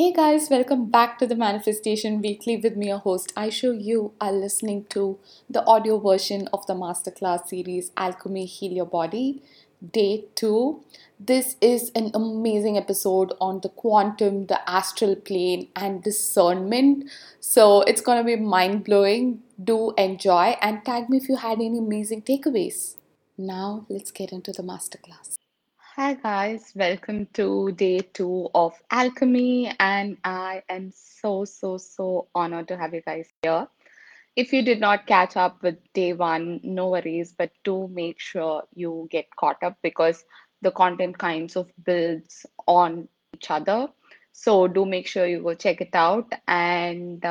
Hey guys, welcome back to the Manifestation Weekly with me, your host Aishu. You are listening to the audio version of the Masterclass series, Alchemy Heal Your Body, Day 2. This is an amazing episode on the quantum, the astral plane and discernment. So it's going to be mind-blowing. Do enjoy and tag me if you had any amazing takeaways. Now let's get into the Masterclass. Hi guys, welcome to day 2 of Alchemy, and I am so honored to have you guys here. If you did not catch up with day 1, no worries, but do make sure you get caught up because the content kinds of builds on each other. So do make sure you go check it out, and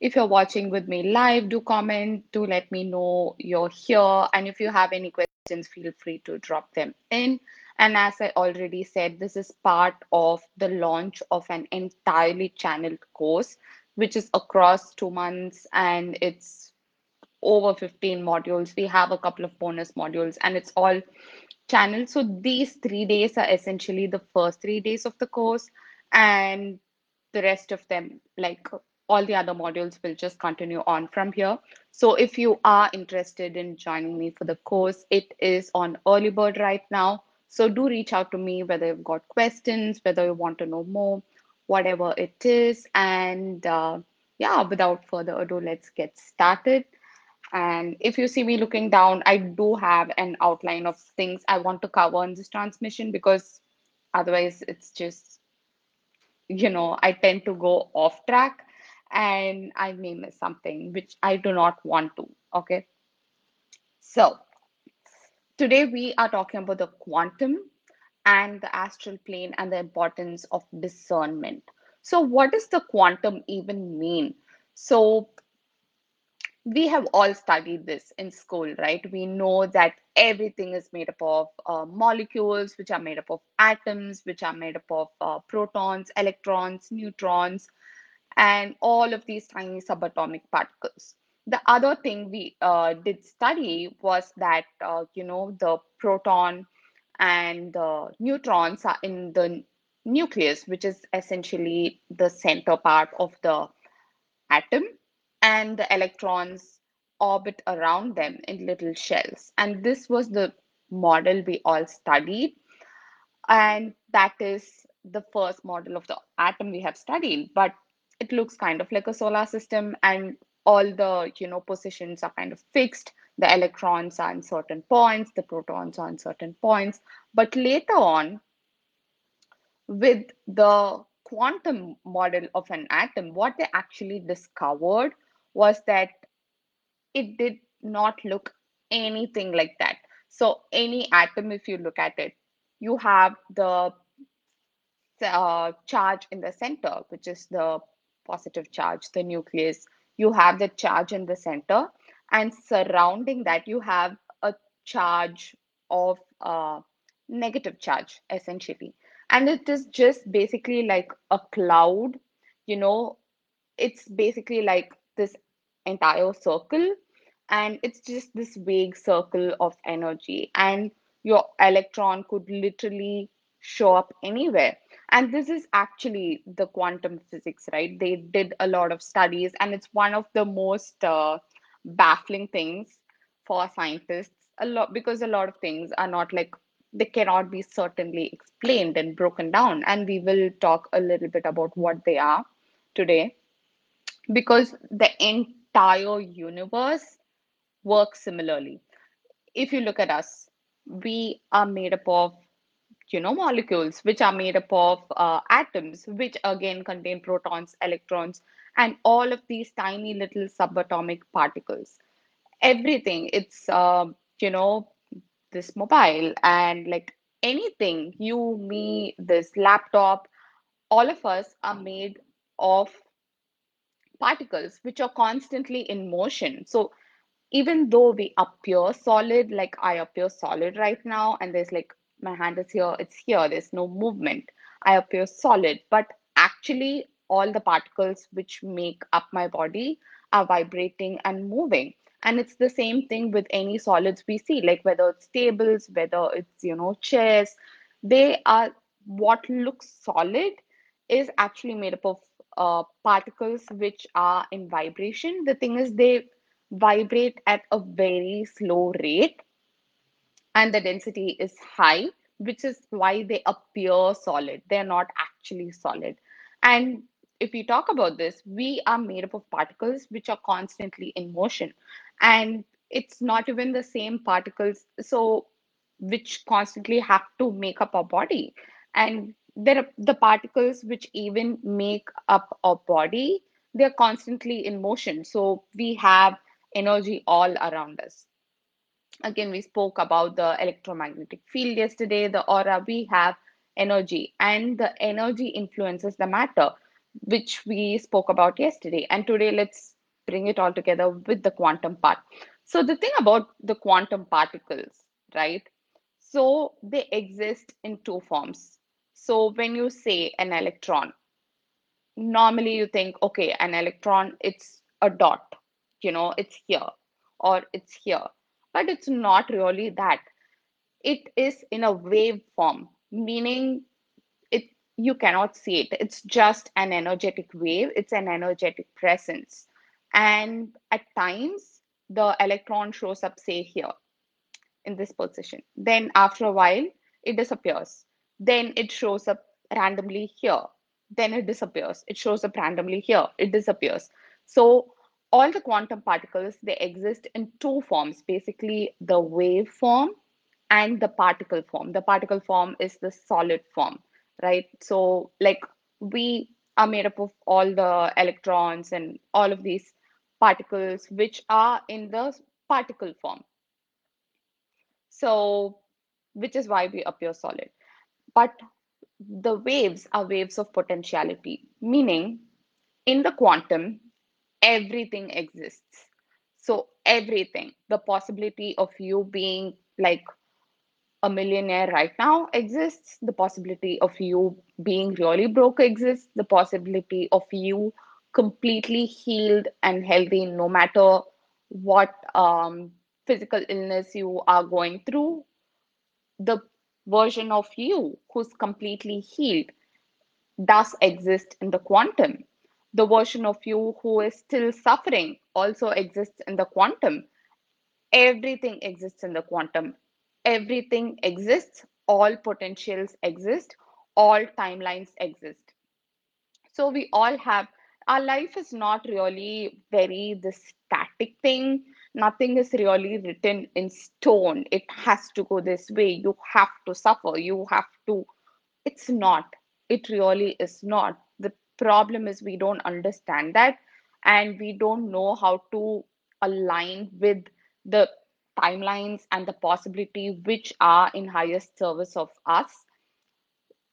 if you're watching with me live, do comment, do let me know you're here, and if you have any questions, feel free to drop them in. And as I already said, this is part of the launch of an entirely channeled course, which is across 2 months, and it's over 15 modules. We have a couple of bonus modules, and it's all channeled. So these 3 days are essentially the first 3 days of the course, and the rest of them, like all the other modules, will just continue on from here. So if you are interested in joining me for the course, it is on early bird right now. So do reach out to me whether you've got questions, whether you want to know more, whatever it is. And without further ado, let's get started. And if you see me looking down, I do have an outline of things I want to cover in this transmission, because otherwise it's just, I tend to go off track and I may miss something, which I do not want to. Okay. So today we are talking about the quantum and the astral plane and the importance of discernment. So what does the quantum even mean? So we have all studied this in school, right? We know that everything is made up of molecules, which are made up of atoms, which are made up of protons, electrons, neutrons, and all of these tiny subatomic particles. The other thing we did study was that, the proton and the neutrons are in the nucleus, which is essentially the center part of the atom, and the electrons orbit around them in little shells. And this was the model we all studied. And that is the first model of the atom we have studied, but it looks kind of like a solar system, and all the positions are kind of fixed. The electrons are in certain points, the protons are in certain points. But later on, with the quantum model of an atom, what they actually discovered was that it did not look anything like that. So any atom, if you look at it, you have the charge in the center, which is the positive charge, the nucleus. You have the charge in the center, and surrounding that you have a charge of negative charge, essentially. And it is just basically like a cloud, it's basically like this entire circle, and it's just this vague circle of energy, and your electron could literally show up anywhere. And this is actually the quantum physics, right? They did a lot of studies, and it's one of the most baffling things for scientists, because a lot of things are not like, they cannot be certainly explained and broken down. And we will talk a little bit about what they are today, because the entire universe works similarly. If you look at us, we are made up of molecules, which are made up of atoms, which again contain protons, electrons, and all of these tiny little subatomic particles. Everything, it's, this mobile, and like anything, you, me, this laptop, all of us are made of particles, which are constantly in motion. So even though we appear solid, like I appear solid right now, and there's like, my hand is here, it's here, there's no movement. I appear solid, but actually all the particles which make up my body are vibrating and moving. And it's the same thing with any solids we see, like whether it's tables, whether it's, chairs, they are what looks solid is actually made up of particles which are in vibration. The thing is, they vibrate at a very slow rate and the density is high, which is why they appear solid. They're not actually solid. And if you talk about this, we are made up of particles which are constantly in motion, and it's not even the same particles, so which constantly have to make up our body. And there are the particles which even make up our body, they're constantly in motion. So we have energy all around us. Again, we spoke about the electromagnetic field yesterday, the aura. We have energy, and the energy influences the matter, which we spoke about yesterday. And today, let's bring it all together with the quantum part. So the thing about the quantum particles, right? So they exist in two forms. So when you say an electron, normally you think, okay, an electron, it's a dot, you know, it's here or it's here. But it's not really that. It is in a wave form, meaning you cannot see it. It's just an energetic wave. It's an energetic presence. And at times, the electron shows up, say, here in this position. Then after a while, it disappears. Then it shows up randomly here. Then it disappears. It shows up randomly here. It disappears. So all the quantum particles, they exist in two forms, basically the wave form and the particle form. The particle form is the solid form, right? So like we are made up of all the electrons and all of these particles, which are in the particle form. So which is why we appear solid. But the waves are waves of potentiality, meaning in the quantum, everything exists. So everything, the possibility of you being like a millionaire right now exists. The possibility of you being really broke exists. The possibility of you completely healed and healthy, no matter what physical illness you are going through. The version of you who's completely healed does exist in the quantum. The version of you who is still suffering also exists in the quantum. Everything exists in the quantum. Everything exists. All potentials exist. All timelines exist. So we all have, our life is not really very this static thing. Nothing is really written in stone. It has to go this way. You have to suffer. You have to, it's not. It really is not. Problem is we don't understand that, and we don't know how to align with the timelines and the possibility which are in highest service of us.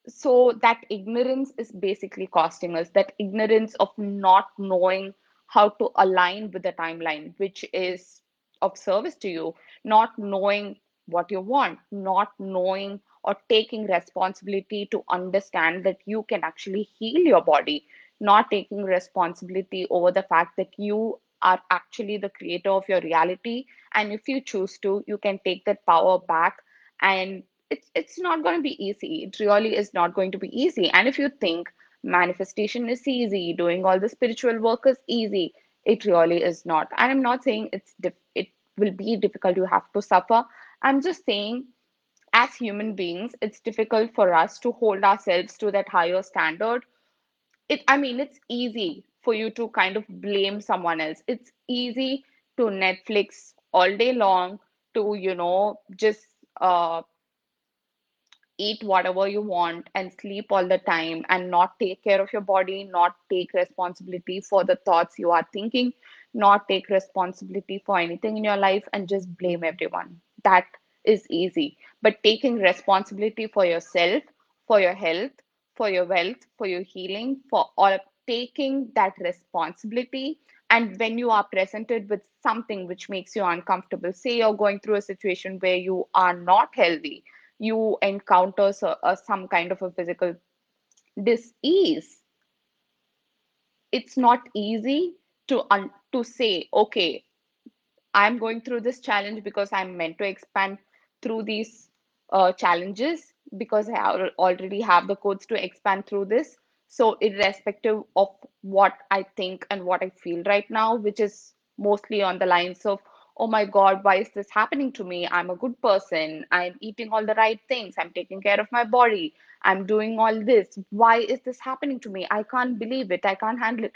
So that ignorance is basically costing us, that ignorance of not knowing how to align with the timeline which is of service to you, not knowing what you want, not knowing or taking responsibility to understand that you can actually heal your body, not taking responsibility over the fact that you are actually the creator of your reality. And if you choose to, you can take that power back. And it's not going to be easy. It really is not going to be easy. And if you think manifestation is easy, doing all the spiritual work is easy, it really is not. And I'm not saying it will be difficult. You have to suffer. I'm just saying, as human beings, it's difficult for us to hold ourselves to that higher standard. It's easy for you to kind of blame someone else. It's easy to Netflix all day long, to, just eat whatever you want and sleep all the time and not take care of your body, not take responsibility for the thoughts you are thinking, not take responsibility for anything in your life and just blame everyone. That is easy. But taking responsibility for yourself, for your health, for your wealth, for your healing, for all, taking that responsibility. And when you are presented with something which makes you uncomfortable, say you're going through a situation where you are not healthy, you encounter some kind of a physical disease, it's not easy to say, okay, I'm going through this challenge because I'm meant to expand through these challenges, because I already have the codes to expand through this. So irrespective of what I think and what I feel right now, which is mostly on the lines of, oh my God, why is this happening to me? I'm a good person. I'm eating all the right things. I'm taking care of my body. I'm doing all this. Why is this happening to me? I can't believe it. I can't handle it.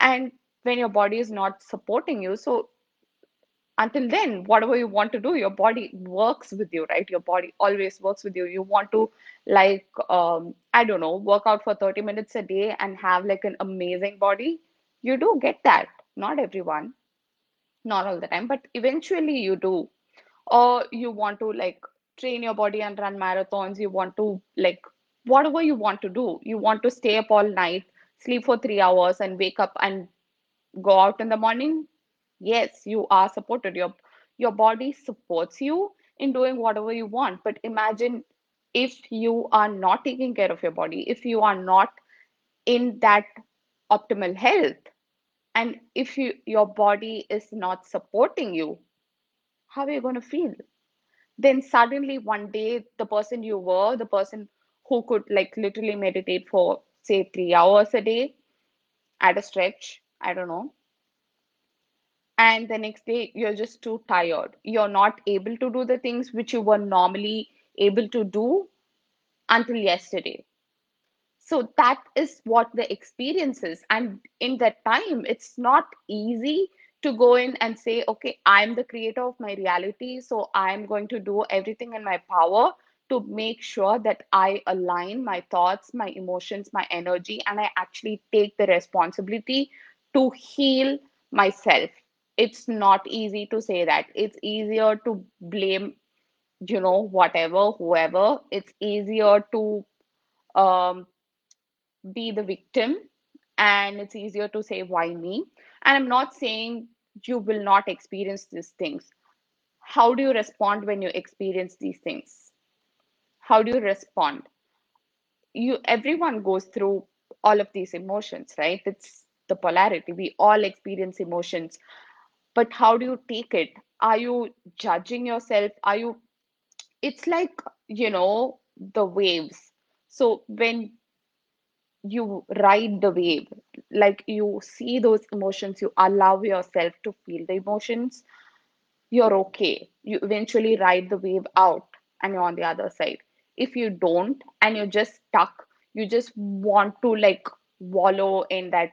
And when your body is not supporting you, so until then, whatever you want to do, your body works with you, right? Your body always works with you. You want to, like, I don't know, work out for 30 minutes a day and have like an amazing body. You do get that. Not everyone, not all the time, but eventually you do. Or you want to like train your body and run marathons. You want to like, whatever you want to do, you want to stay up all night, sleep for 3 hours and wake up and go out in the morning. Yes, you are supported. Your body supports you in doing whatever you want. But imagine if you are not taking care of your body, if you are not in that optimal health, and if your body is not supporting you, how are you going to feel? Then suddenly one day, the person you were, the person who could like literally meditate for, say, 3 hours a day at a stretch, I don't know. And the next day, you're just too tired. You're not able to do the things which you were normally able to do until yesterday. So that is what the experience is. And in that time, it's not easy to go in and say, okay, I'm the creator of my reality. So I'm going to do everything in my power to make sure that I align my thoughts, my emotions, my energy, and I actually take the responsibility to heal myself. It's not easy to say that. It's easier to blame, you know, whatever, whoever. It's easier to be the victim, and it's easier to say, why me? And I'm not saying you will not experience these things. How do you respond when you experience these things? How do you respond? Everyone goes through all of these emotions, right? It's the polarity. We all experience emotions. But how do you take it? Are you judging yourself? It's like, you know, the waves. So when you ride the wave, like you see those emotions, you allow yourself to feel the emotions, you're okay. You eventually ride the wave out and you're on the other side. If you don't, and you're just stuck, you just want to like wallow in that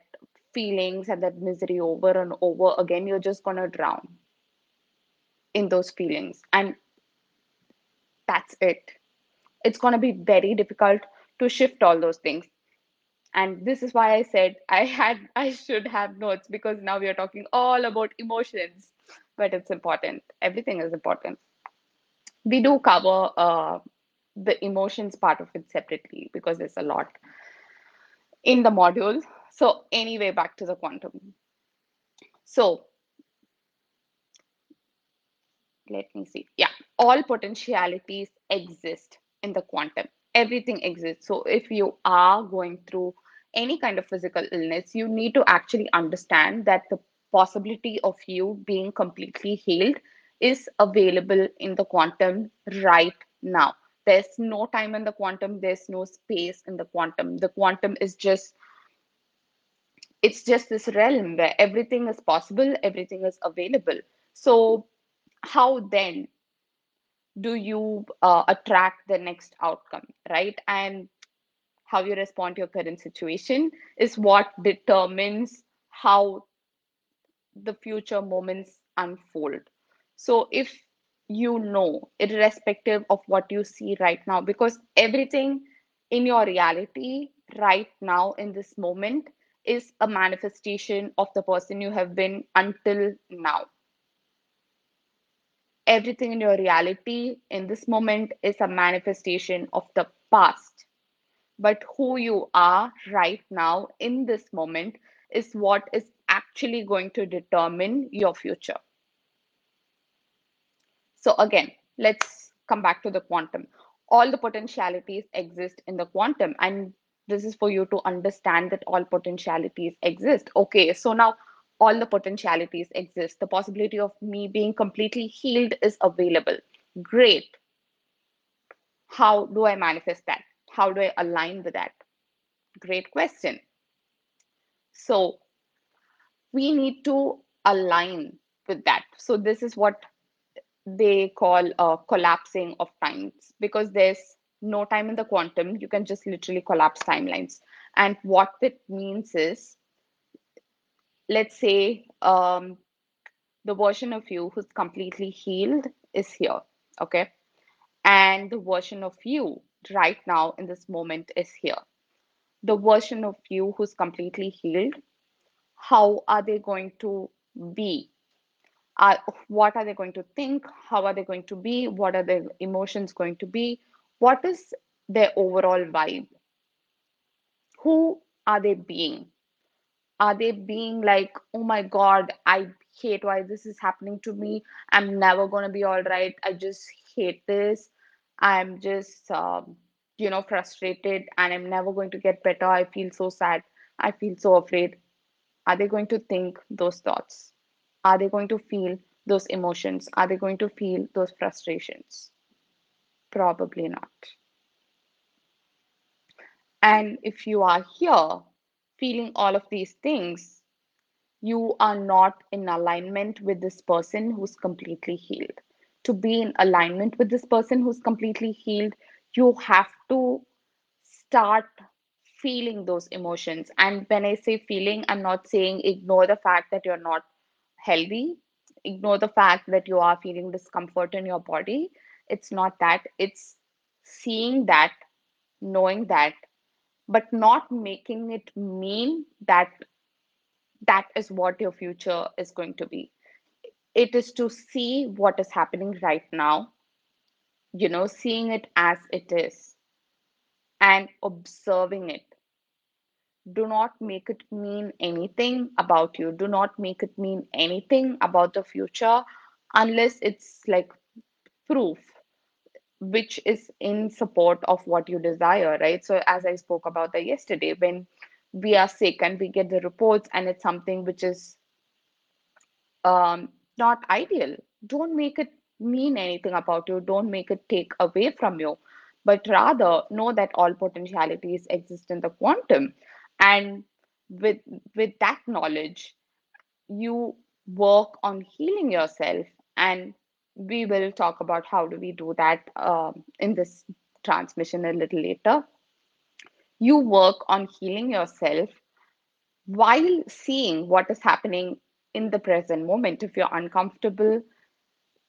feelings and that misery over and over again, you're just going to drown in those feelings. And that's it. It's going to be very difficult to shift all those things. And this is why I said I should have notes, because now we are talking all about emotions, but it's important. Everything is important. We do cover the emotions part of it separately because there's a lot in the module. So anyway, back to the quantum. So let me see. Yeah, all potentialities exist in the quantum. Everything exists. So if you are going through any kind of physical illness, you need to actually understand that the possibility of you being completely healed is available in the quantum right now. There's no time in the quantum. There's no space in the quantum. The quantum is just... it's just this realm where everything is possible, everything is available. So how then do you attract the next outcome, right? And how you respond to your current situation is what determines how the future moments unfold. So if you know, irrespective of what you see right now, because everything in your reality right now in this moment is a manifestation of the person you have been until now. Everything in your reality in this moment is a manifestation of the past. But who you are right now in this moment is what is actually going to determine your future. So again, let's come back to the quantum. All the potentialities exist in the quantum, and this is for you to understand that all potentialities exist. Okay, so now all the potentialities exist. The possibility of me being completely healed is available. Great. How do I manifest that? How do I align with that? Great question. So we need to align with that. So this is what they call collapsing of times, because there's no time in the quantum. You can just literally collapse timelines. And what it means is, let's say the version of you who's completely healed is here, okay? And the version of you right now in this moment is here. The version of you who's completely healed, how are they going to be? What are they going to think? How are they going to be? What are their emotions going to be? What is their overall vibe? Who are they being? Are they being like, oh my God, I hate why this is happening to me. I'm never going to be all right. I just hate this. I'm just, frustrated, and I'm never going to get better. I feel so sad. I feel so afraid. Are they going to think those thoughts? Are they going to feel those emotions? Are they going to feel those frustrations? Probably not. And if you are here feeling all of these things, you are not in alignment with this person who's completely healed. To be in alignment with this person who's completely healed, you have to start feeling those emotions. And when I say feeling, I'm not saying ignore the fact that you're not healthy, ignore the fact that you are feeling discomfort in your body. It's not that. It's seeing that, knowing that, but not making it mean that that is what your future is going to be. It is to see what is happening right now, seeing it as it is and observing it. Do not make it mean anything about you. Do not make it mean anything about the future unless it's like proof, which is in support of what you desire, right? So as I spoke about that yesterday, when we are sick and we get the reports and it's something which is not ideal, don't make it mean anything about you. Don't make it take away from you, but rather know that all potentialities exist in the quantum. And with that knowledge, you work on healing yourself. And we will talk about how do we do that in this transmission a little later. You work on healing yourself while seeing what is happening in the present moment. If you're uncomfortable,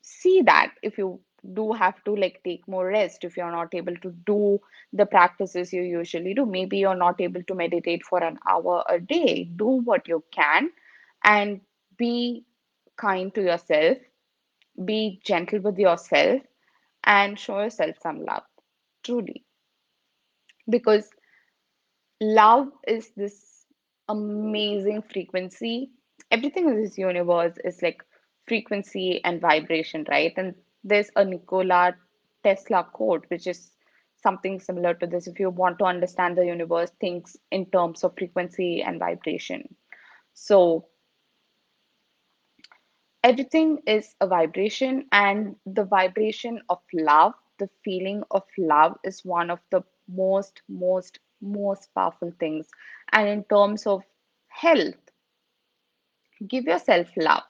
see that. If you do have to take more rest, if you're not able to do the practices you usually do, maybe you're not able to meditate for an hour a day, do what you can and be kind to yourself. Be gentle with yourself and show yourself some love, truly. Because love is this amazing frequency. Everything in this universe is like frequency and vibration, right? And there's a Nikola Tesla quote, which is something similar to this. If you want to understand the universe, think in terms of frequency and vibration. So everything is a vibration, and the vibration of love, the feeling of love, is one of the most powerful things. And in terms of health, give yourself love.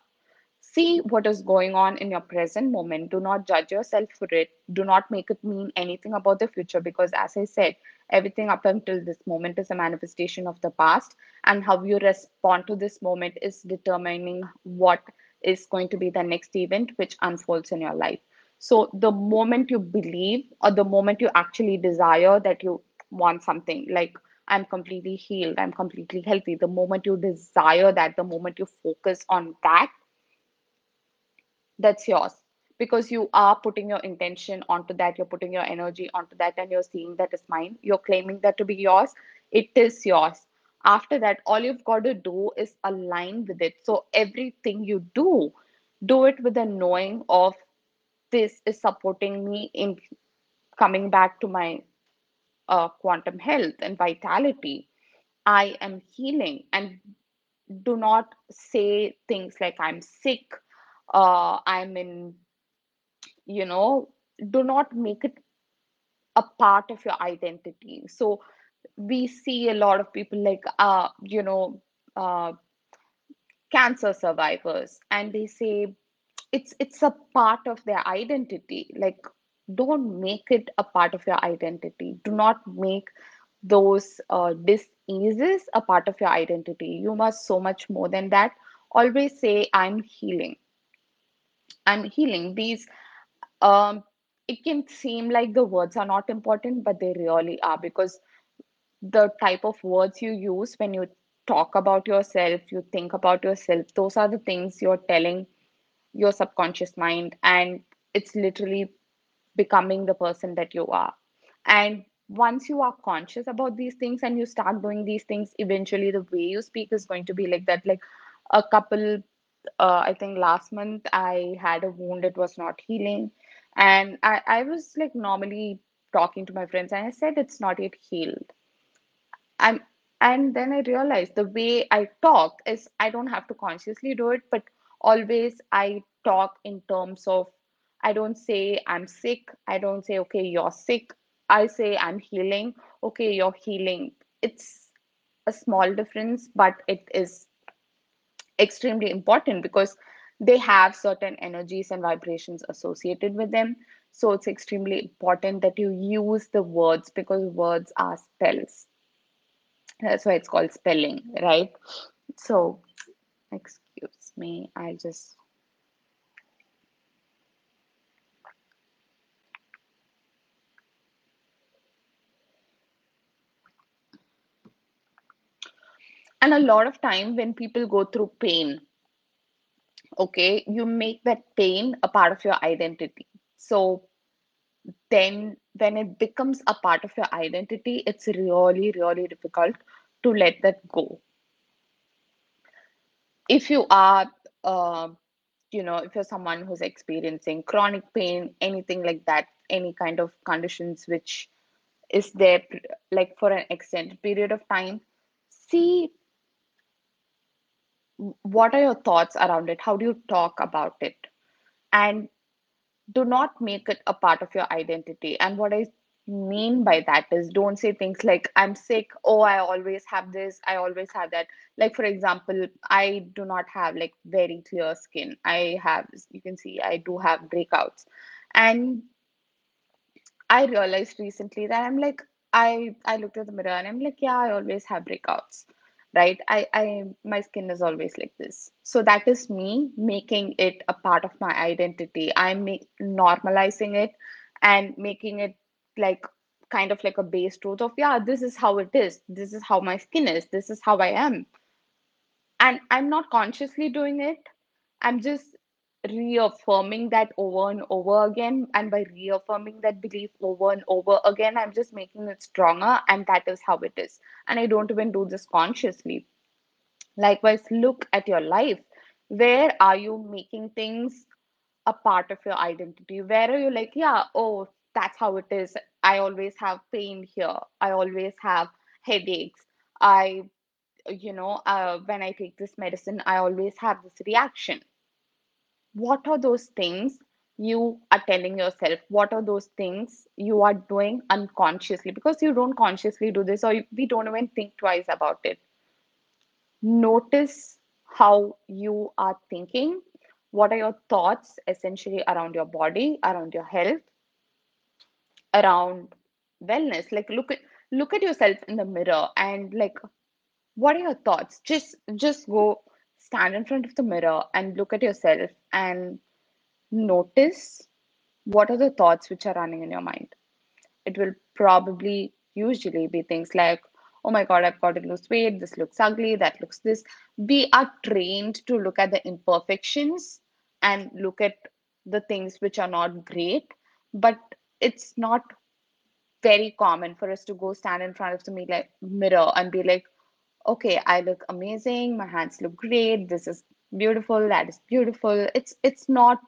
See what is going on in your present moment. Do not judge yourself for it. Do not make it mean anything about the future, because as I said, everything up until this moment is a manifestation of the past, and how you respond to this moment is determining what is going to be the next event which unfolds in your life. So the moment you believe, or the moment you actually desire that you want something, like I'm completely healed, I'm completely healthy, the moment you desire that, the moment you focus on that, that's yours. Because you are putting your intention onto that, you're putting your energy onto that, and you're seeing that is mine, you're claiming that to be yours, it is yours. After that, all you've got to do is align with it. So everything you do it with a knowing of this is supporting me in coming back to my quantum health and vitality. I am healing. And do not say things like I'm sick, I'm in, do not make it a part of your identity. So we see a lot of people like, cancer survivors, and they say it's a part of their identity. Like, don't make it a part of your identity. Do not make those diseases a part of your identity. You must so much more than that. Always say, I'm healing. I'm healing. These, it can seem like the words are not important, but they really are, because the type of words you use when you talk about yourself, you think about yourself, those are the things you're telling your subconscious mind, and it's literally becoming the person that you are. And once you are conscious about these things and you start doing these things, eventually the way you speak is going to be like that. Like a couple, I think last month I had a wound, it was not healing. And I was like normally talking to my friends and I said, it's not yet healed. And then I realized the way I talk is, I don't have to consciously do it, but always I talk in terms of, I don't say I'm sick. I don't say, okay, you're sick. I say I'm healing. Okay, you're healing. It's a small difference, but it is extremely important because they have certain energies and vibrations associated with them. So it's extremely important that you use the words, because words are spells. That's why it's called spelling, right? So, excuse me, I'll just... And a lot of time when people go through pain, okay, you make that pain a part of your identity. So then when it becomes a part of your identity, it's really, really difficult to let that go. If you are, if you're someone who's experiencing chronic pain, anything like that, any kind of conditions which is there like for an extended period of time, see what are your thoughts around it? How do you talk about it? And do not make it a part of your identity. And what I mean by that is, don't say things like, I'm sick. Oh, I always have this. I always have that. Like, for example, I do not have like very clear skin. I have, you can see, I do have breakouts. And I realized recently that I'm like, I looked at the mirror and I'm like, yeah, I always have breakouts, right? My skin is always like this. So that is me making it a part of my identity. I'm normalizing it and making it like kind of like a base truth of, yeah, this is how it is. This is how my skin is. This is how I am. And I'm not consciously doing it. I'm just reaffirming that over and over again. And by reaffirming that belief over and over again, I'm just making it stronger. And that is how it is. And I don't even do this consciously. Likewise, look at your life. Where are you making things a part of your identity? Where are you like, yeah, oh, that's how it is. I always have pain here. I always have headaches. When I take this medicine, I always have this reaction. What are those things you are telling yourself? What are those things you are doing unconsciously? Because you don't consciously do this, or we don't even think twice about it. Notice how you are thinking. What are your thoughts essentially around your body, around your health, around wellness? Like look at yourself in the mirror and like, what are your thoughts? Just go stand in front of the mirror and look at yourself and notice what are the thoughts which are running in your mind. It will probably usually be things like, oh my God, I've got to lose weight. This looks ugly. That looks this. We are trained to look at the imperfections and look at the things which are not great, but it's not very common for us to go stand in front of the mirror and be like, okay, I look amazing. My hands look great. This is beautiful. That is beautiful. It's not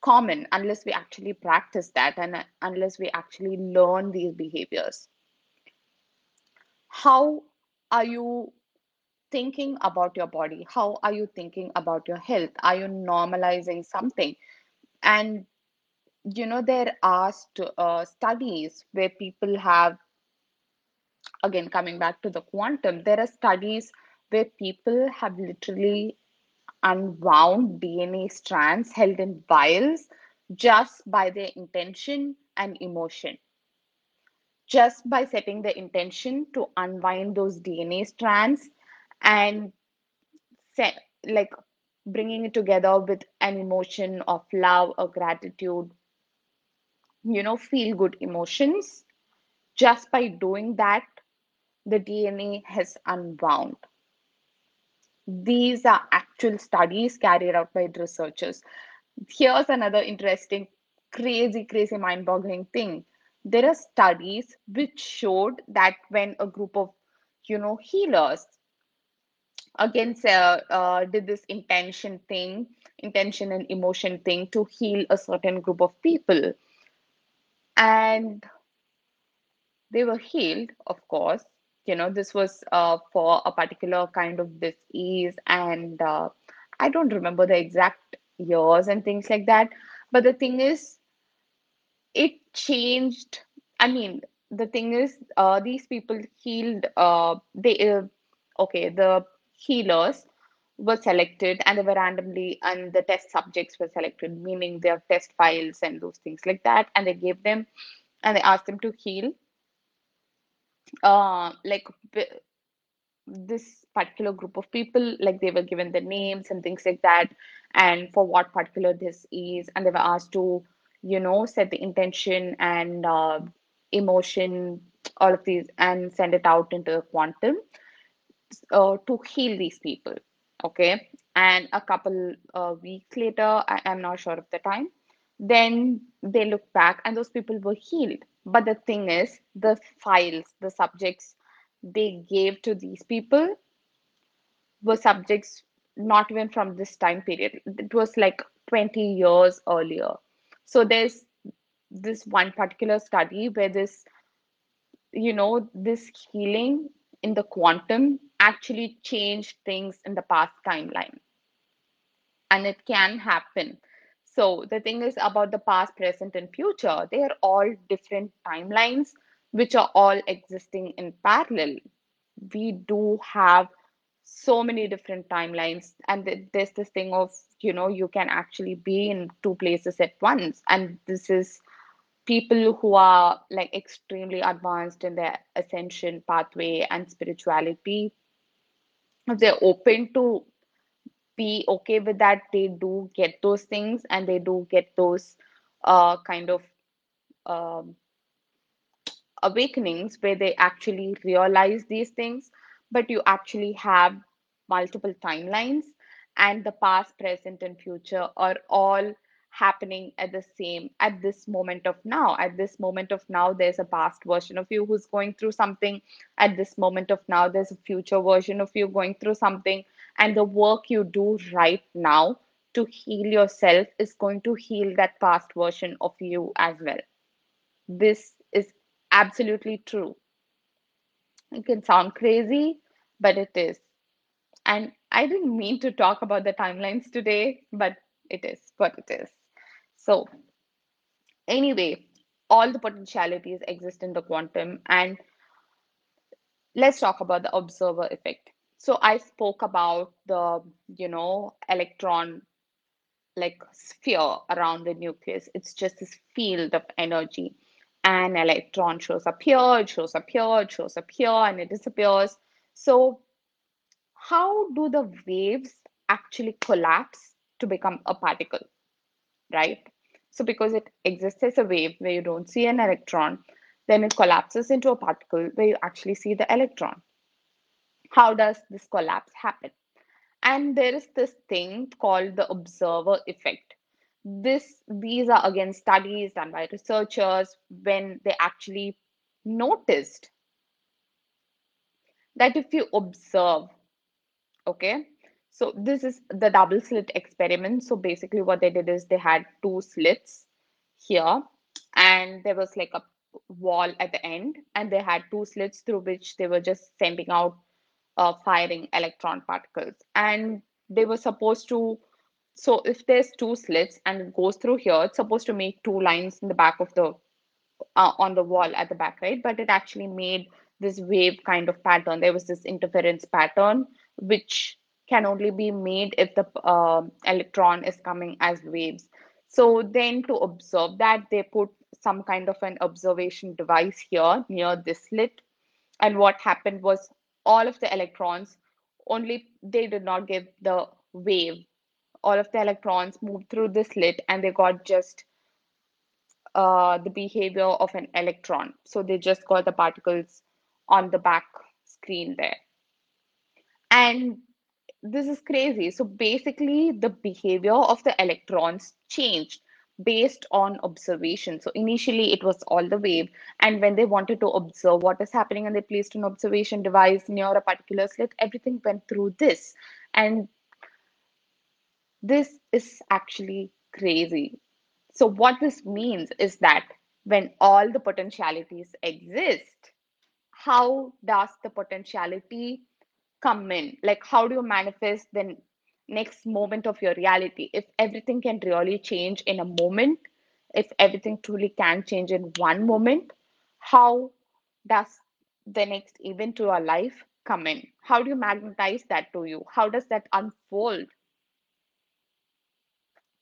common unless we actually practice that and unless we actually learn these behaviors. How are you thinking about your body? How are you thinking about your health? Are you normalizing something? And, there are studies where people have again, coming back to the quantum, there are studies where people have literally unwound DNA strands held in vials just by their intention and emotion. Just by setting the intention to unwind those DNA strands and set, like bringing it together with an emotion of love or gratitude, you know, feel good emotions. Just by doing that, the DNA has unwound. These are actual studies carried out by researchers. Here's another interesting, crazy, mind-boggling thing. There are studies which showed that when a group of, you know, healers again did this intention and emotion thing to heal a certain group of people, and they were healed, of course. You know, this was for a particular kind of disease, and I don't remember the exact years and things like that. But the thing is, it changed. I mean, the thing is, these people healed. The healers were selected, and they were randomly, and the test subjects were selected, meaning their test files and those things like that. And they gave them, and they asked them to heal this particular group of people. Like, they were given the names and things like that, and for what particular this is, and they were asked to, you know, set the intention and emotion, all of these, and send it out into the quantum to heal these people. Okay, and a couple weeks later, I'm not sure of the time, then they look back and those people were healed. But the thing is, the files, the subjects they gave to these people were subjects not even from this time period. It was like 20 years earlier. So there's this one particular study where this, you know, this healing in the quantum actually changed things in the past timeline. And it can happen. So the thing is about the past, present, and future. They are all different timelines, which are all existing in parallel. We do have so many different timelines. And there's this thing of, you know, you can actually be in two places at once. And this is people who are like extremely advanced in their ascension pathway and spirituality. If they're open to be okay with that, they do get those things, and they do get those kind of awakenings where they actually realize these things. But you actually have multiple timelines, and the past, present, and future are all happening at this moment of now. At this moment of now, there's a past version of you who's going through something. At this moment of now, there's a future version of you going through something. And the work you do right now to heal yourself is going to heal that past version of you as well. This is absolutely true. It can sound crazy, but it is. And I didn't mean to talk about the timelines today, but it is what it is. So anyway, all the potentialities exist in the quantum. And let's talk about the observer effect. So I spoke about the, you know, electron like sphere around the nucleus. It's just this field of energy. An electron shows up here, it shows up here, it shows up here, and it disappears. So how do the waves actually collapse to become a particle, right? So because it exists as a wave where you don't see an electron, then it collapses into a particle where you actually see the electron. How does this collapse happen? And there is this thing called the observer effect. These are again studies done by researchers when they actually noticed that if you observe, okay, so this is the double slit experiment. So basically what they did is they had two slits here, and there was like a wall at the end, and they had two slits through which they were just sending out firing electron particles. And they were supposed to, so if there's two slits and it goes through here, it's supposed to make two lines in the back of the on the wall at the back, right? But it actually made this wave kind of pattern. There was this interference pattern, which can only be made if the electron is coming as waves. So then to observe that, they put some kind of an observation device here near this slit. And what happened was all of the electrons, only they did not give the wave. All of the electrons moved through the slit and they got just the behavior of an electron. So they just got the particles on the back screen there. And this is crazy. So basically the behavior of the electrons changed based on observation. So initially it was all the wave, and when they wanted to observe what is happening and they placed an observation device near a particular slit, everything went through this. And this is actually crazy. So what this means is that when all the potentialities exist, how does the potentiality come in? Like, how do you manifest the next moment of your reality? If everything can really change in a moment, if everything truly can change in one moment, how does the next event to your life come in? How do you magnetize that to you? How does that unfold?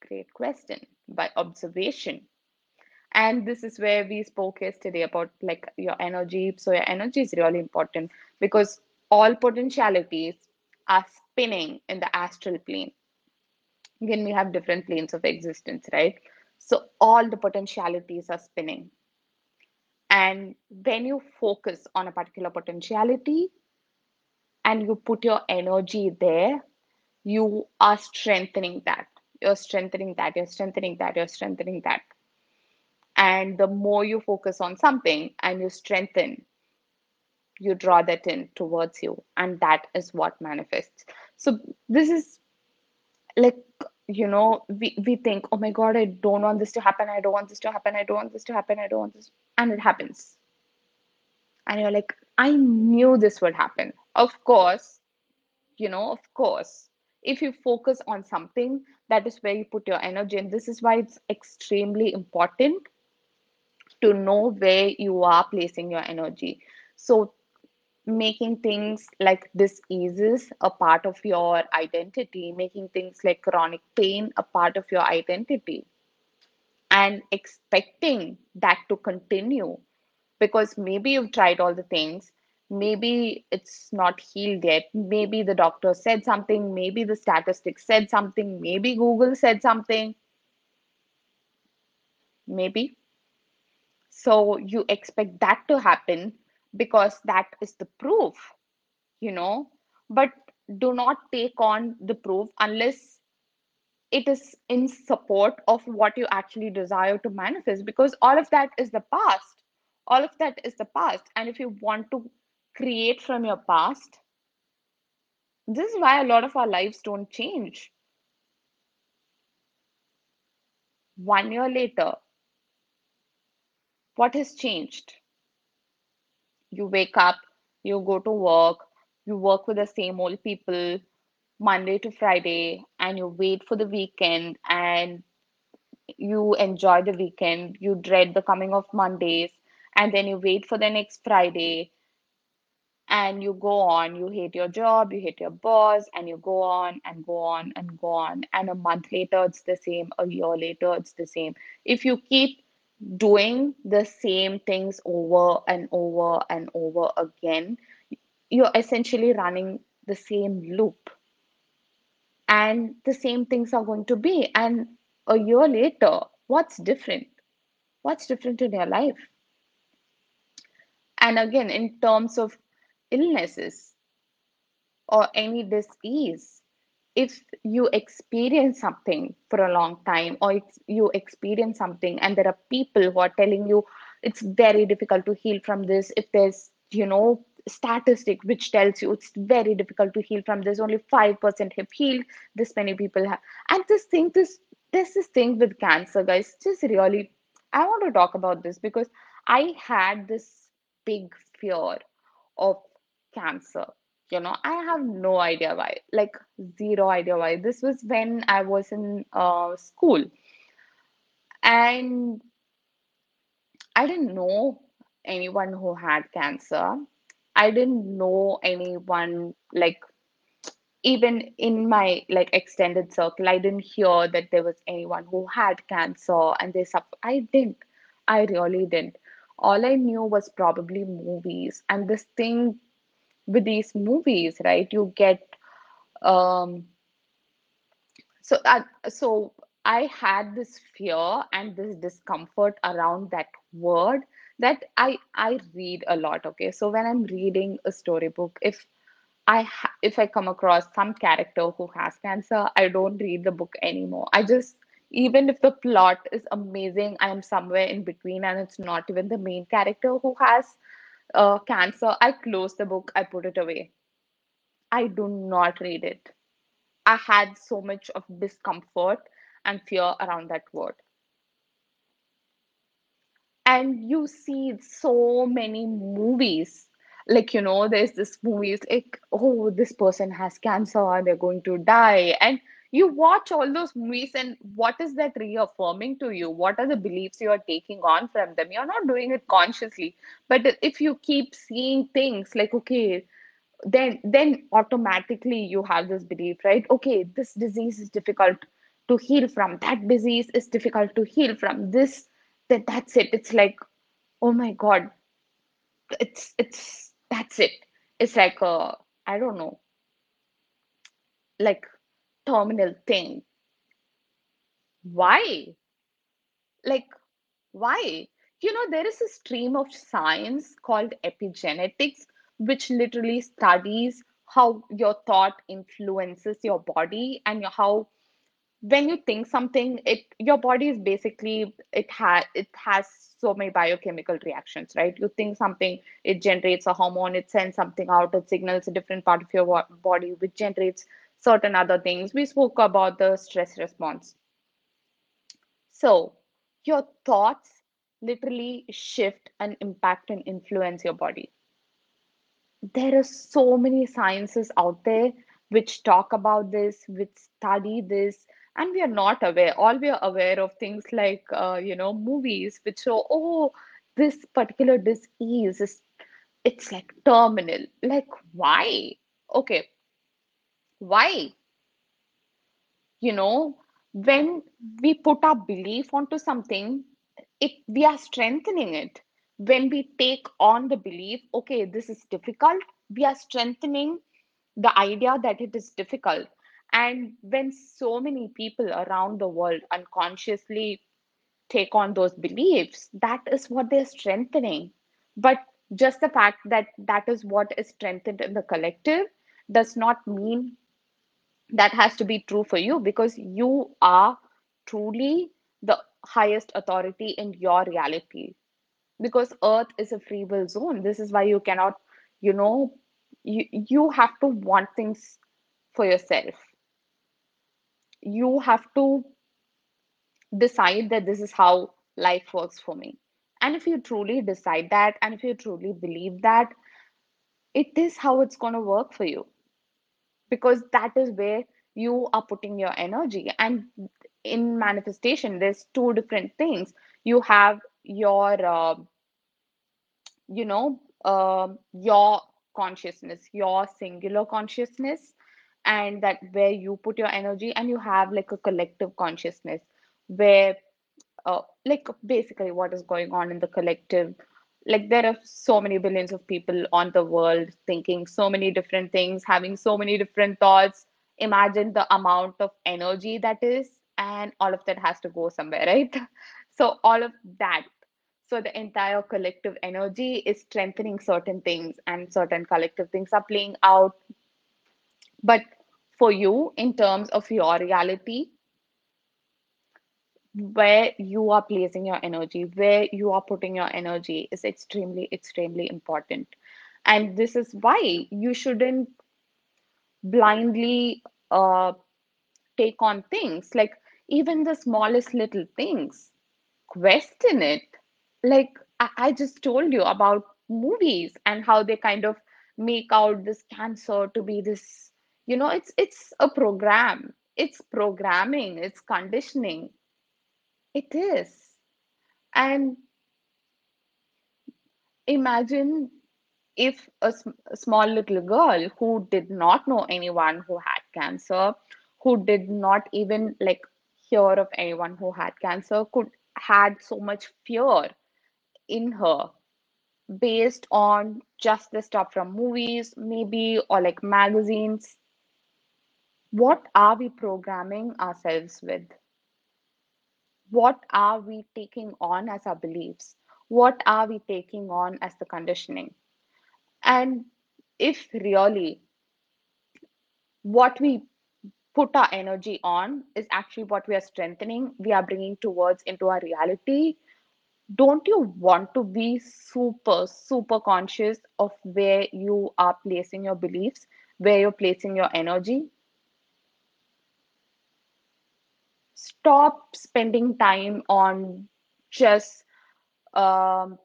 Great question. By observation. And this is where we spoke yesterday about like your energy. So your energy is really important because all potentialities are spinning in the astral plane. Again, we have different planes of existence, right? So all the potentialities are spinning. And when you focus on a particular potentiality and you put your energy there, you are strengthening that. You're strengthening that, you're strengthening that, you're strengthening that. And the more you focus on something and you strengthen, you draw that in towards you. And that is what manifests. So this is like, you know, we think, oh my God, I don't want this to happen. I don't want this to happen. I don't want this to happen. I don't want this. And it happens. And you're like, I knew this would happen. Of course, you know, of course. If you focus on something, that is where you put your energy. And this is why it's extremely important to know where you are placing your energy. So making things like diseases a part of your identity, making things like chronic pain a part of your identity, and expecting that to continue, because maybe you've tried all the things. Maybe it's not healed yet. Maybe the doctor said something. Maybe the statistics said something. Maybe Google said something. Maybe. So you expect that to happen because that is the proof, you know. But do not take on the proof unless it is in support of what you actually desire to manifest, because all of that is the past. All of that is the past. And if you want to create from your past. This is why a lot of our lives don't change. 1 year later, what has changed? You wake up, you go to work, you work with the same old people Monday to Friday, and you wait for the weekend, and you enjoy the weekend, you dread the coming of Mondays, and then you wait for the next Friday. And you go on, you hate your job, you hate your boss, and you go on and go on and go on. And a month later, it's the same. A year later, it's the same. If you keep doing the same things over and over and over again, you're essentially running the same loop. And the same things are going to be. And a year later, what's different? What's different in your life? And again, in terms of illnesses or any disease, if you experience something for a long time, or you experience something and there are people who are telling you it's very difficult to heal from this, if there's, you know, statistic which tells you it's very difficult to heal from this, only 5% have healed, this many people have, and this thing with cancer, guys, just really, I want to talk about this because I had this big fear of cancer, you know. I have no idea why, like zero idea why. This was when I was in school, and I didn't know anyone who had cancer. I didn't know anyone, like even in my like extended circle, I didn't hear that there was anyone who had cancer and they suffer. I really didn't. All I knew was probably movies. And this thing with these movies, right? You get so I had this fear and this discomfort around that word that I read a lot. Okay, so when I'm reading a storybook, if I come across some character who has cancer, I don't read the book anymore. I just, even if the plot is amazing, I am somewhere in between and it's not even the main character who has cancer, I close the book, I put it away. I do not read it. I had so much of discomfort and fear around that word. And you see so many movies, like, you know, there's this movie, it's like, oh, this person has cancer, they're going to die. And you watch all those movies, and what is that reaffirming to you? What are the beliefs you are taking on from them? You're not doing it consciously. But if you keep seeing things like, okay, then automatically you have this belief, right? Okay, this disease is difficult to heal from. That disease is difficult to heal from. This, that, that's it. It's like, oh my God, it's that's it. It's like a, I don't know, like terminal thing. Why? Like, why? You know, there is a stream of science called epigenetics, which literally studies how your thought influences your body and how when you think something, your body is basically, it has so many biochemical reactions, right? You think something, it generates a hormone, it sends something out, it signals a different part of your body, which generates certain other things. We spoke about the stress response. So your thoughts literally shift and impact and influence your body. There are so many sciences out there which talk about this, which study this, and we are not aware. All we are aware of things like, movies which show, oh, this particular disease is, it's like terminal. Like, why? Okay, why? You know, when we put our belief onto something, we are strengthening it. When we take on the belief, okay, this is difficult, we are strengthening the idea that it is difficult. And when so many people around the world unconsciously take on those beliefs, that is what they're strengthening. But just the fact that that is what is strengthened in the collective does not mean that has to be true for you, because you are truly the highest authority in your reality. Because Earth is a free will zone. This is why you cannot, you have to want things for yourself. You have to decide that this is how life works for me. And if you truly decide that, and if you truly believe that, it is how it's going to work for you. Because that is where you are putting your energy. And in manifestation, there's two different things. You have your consciousness, your singular consciousness, and that where you put your energy, and you have like a collective consciousness where like basically what is going on in the collective. Like, there are so many billions of people on the world thinking so many different things, having so many different thoughts. Imagine the amount of energy that is, and all of that has to go somewhere, right? So all of that. So the entire collective energy is strengthening certain things, and certain collective things are playing out. But for you, in terms of your reality, where you are placing your energy, where you are putting your energy is extremely, extremely important. And this is why you shouldn't blindly take on things. Like, even the smallest little things, question it. Like, I just told you about movies and how they kind of make out this cancer to be this, it's a program. It's programming. It's conditioning. It is. And imagine if a small little girl who did not know anyone who had cancer, who did not even like hear of anyone who had cancer, could had so much fear in her based on just the stuff from movies, maybe, or like magazines. What are we programming ourselves with? What are we taking on as our beliefs? What are we taking on as the conditioning? And if really what we put our energy on is actually what we are strengthening, we are bringing towards into our reality, don't you want to be super, super conscious of where you are placing your beliefs, where you're placing your energy? Stop spending time on just, and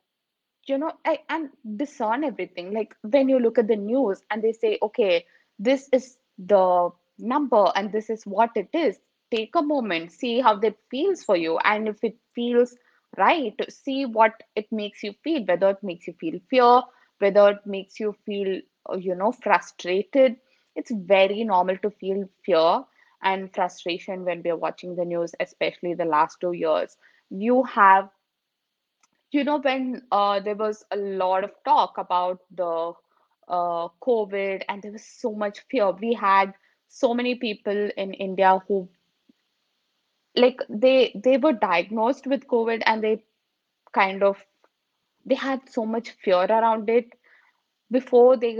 discern everything. Like when you look at the news and they say, okay, this is the number and this is what it is. Take a moment, see how that feels for you. And if it feels right, see what it makes you feel, whether it makes you feel fear, whether it makes you feel, frustrated. It's very normal to feel fear and frustration when we're watching the news, especially the last 2 years. You have, when there was a lot of talk about the COVID and there was so much fear. We had so many people in India who like they were diagnosed with COVID and they had so much fear around it. Before they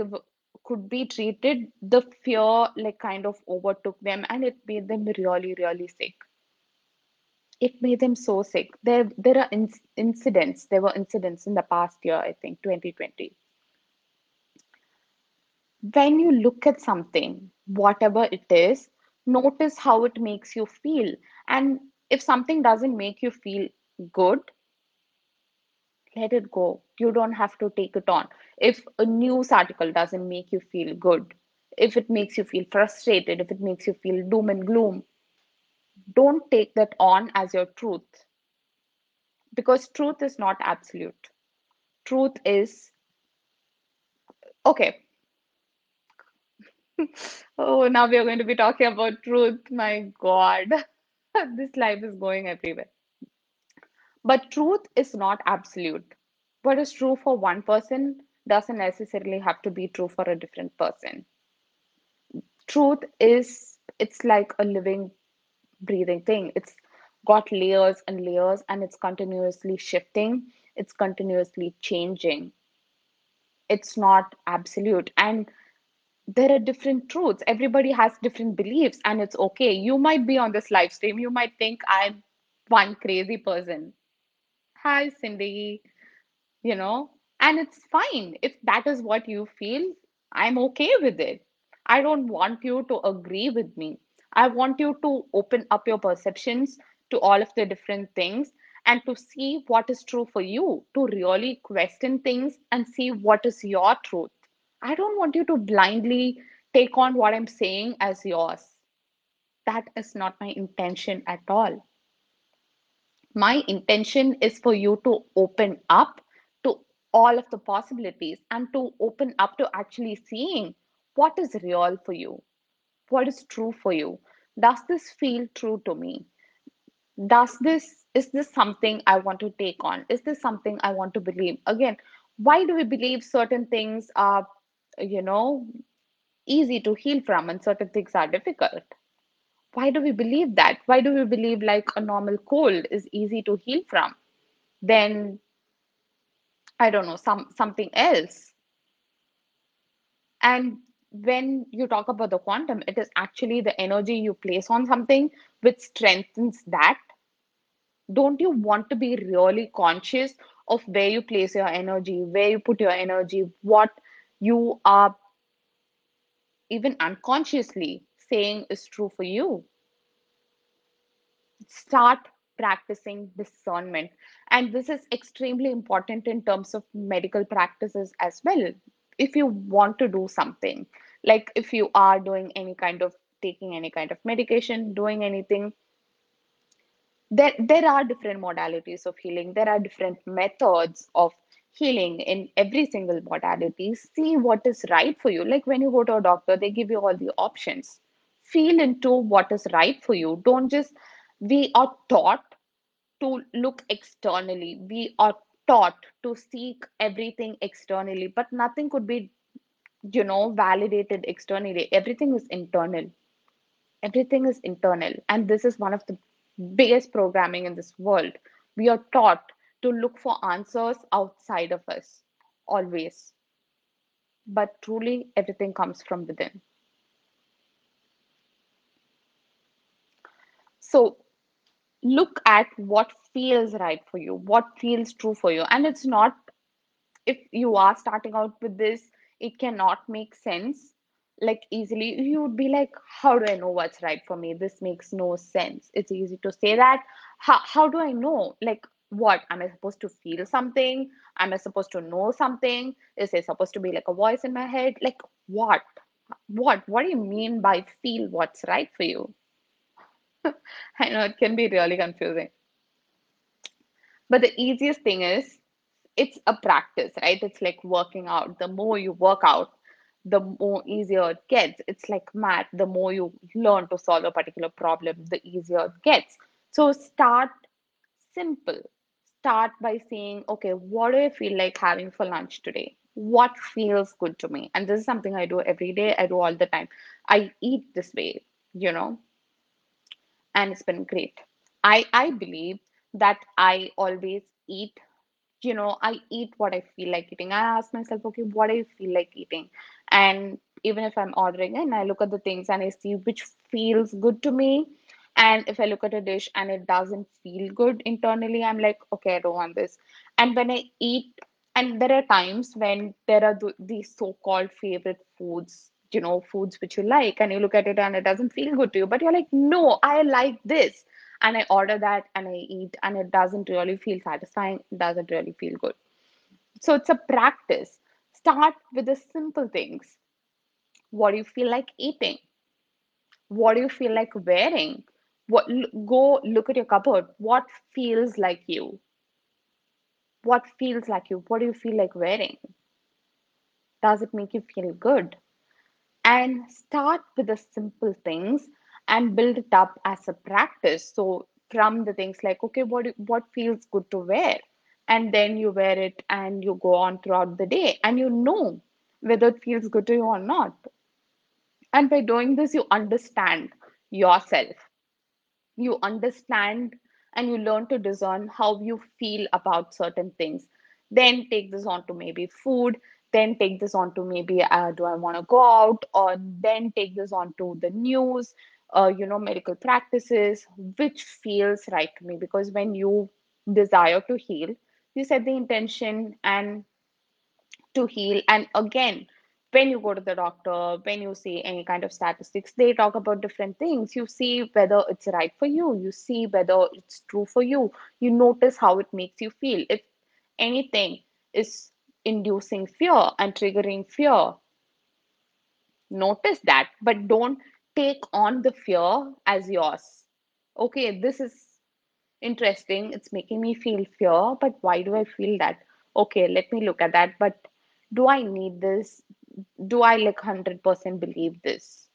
could be treated, the fear overtook them and it made them really, really sick. It made them so sick. There were incidents in the past year, I think, 2020. When you look at something, whatever it is, notice how it makes you feel. And if something doesn't make you feel good, let it go. You don't have to take it on. If a news article doesn't make you feel good, if it makes you feel frustrated, if it makes you feel doom and gloom, don't take that on as your truth. Because truth is not absolute. Truth is, okay. Oh, now we are going to be talking about truth. My God, this life is going everywhere. But truth is not absolute. What is true for one person doesn't necessarily have to be true for a different person. Truth is, it's like a living, breathing thing. It's got layers and layers and it's continuously shifting. It's continuously changing. It's not absolute. And there are different truths. Everybody has different beliefs and it's okay. You might be on this live stream. You might think I'm one crazy person. Hi, Cindy. And it's fine. If that is what you feel, I'm okay with it. I don't want you to agree with me. I want you to open up your perceptions to all of the different things and to see what is true for you, to really question things and see what is your truth. I don't want you to blindly take on what I'm saying as yours. That is not my intention at all. My intention is for you to open up to all of the possibilities and to open up to actually seeing what is real for you. What is true for you? Does this feel true to me? Is this something I want to take on? Is this something I want to believe? Again, why do we believe certain things are, easy to heal from and certain things are difficult? Why do we believe that? Why do we believe like a normal cold is easy to heal from? Then, I don't know, something else. And when you talk about the quantum, it is actually the energy you place on something which strengthens that. Don't you want to be really conscious of where you place your energy, where you put your energy, what you are even unconsciously saying is true for you? Start practicing discernment. And this is extremely important in terms of medical practices as well. If you want to do something, like if you are doing taking any kind of medication, doing anything, there are different modalities of healing. There are different methods of healing in every single modality. See what is right for you. Like when you go to a doctor, they give you all the options. Feel into what is right for you. Don't just, we are taught to look externally. We are taught to seek everything externally, but nothing could be, you know, validated externally. Everything is internal. Everything is internal. And this is one of the biggest programming in this world. We are taught to look for answers outside of us, always. But truly, everything comes from within. So look at what feels right for you, what feels true for you. And it's not, if you are starting out with this, it cannot make sense. Like easily, you would be like, how do I know what's right for me? This makes no sense. It's easy to say that. How do I know? Like, what? Am I supposed to feel something? Am I supposed to know something? Is there supposed to be like a voice in my head? Like, what? What do you mean by feel what's right for you? I know it can be really confusing. But the easiest thing is, it's a practice, right? It's like working out. The more you work out, the more easier it gets. It's like math. The more you learn to solve a particular problem, the easier it gets. So start simple. Start by saying, okay, what do I feel like having for lunch today? What feels good to me? And this is something I do every day. I do all the time. I eat this way, you know, and it's been great. I believe that I always eat, you know, I eat what I feel like eating. I ask myself, okay, what do you feel like eating? And even if I'm ordering in, I look at the things and I see which feels good to me. And if I look at a dish and it doesn't feel good internally, I'm like, okay, I don't want this. And when I eat, and there are times when there are these so-called favorite foods, you know, foods which you like, and you look at it and it doesn't feel good to you, but you're like, no, I like this. And I order that and I eat, and it doesn't really feel satisfying. It doesn't really feel good. So it's a practice. Start with the simple things. What do you feel like eating? What do you feel like wearing? Go look at your cupboard. What feels like you? What feels like you? What do you feel like wearing? Does it make you feel good? And start with the simple things and build it up as a practice. So from the things like, okay, what feels good to wear? And then you wear it and you go on throughout the day and you know whether it feels good to you or not. And by doing this, you understand yourself. You understand and you learn to discern how you feel about certain things. Then take this on to maybe food. Then take this on to maybe, do I want to go out? Or then take this on to the news, you know, medical practices, which feels right to me. Because when you desire to heal, you set the intention and to heal. And again, when you go to the doctor, when you see any kind of statistics, they talk about different things. You see whether it's right for you. You see whether it's true for you. You notice how it makes you feel. If anything is inducing fear and triggering fear, notice that, but don't take on the fear as yours. Okay, this is interesting. It's making me feel fear, but why do I feel that? Okay, let me look at that. But do I need this? Do I like 100% believe this?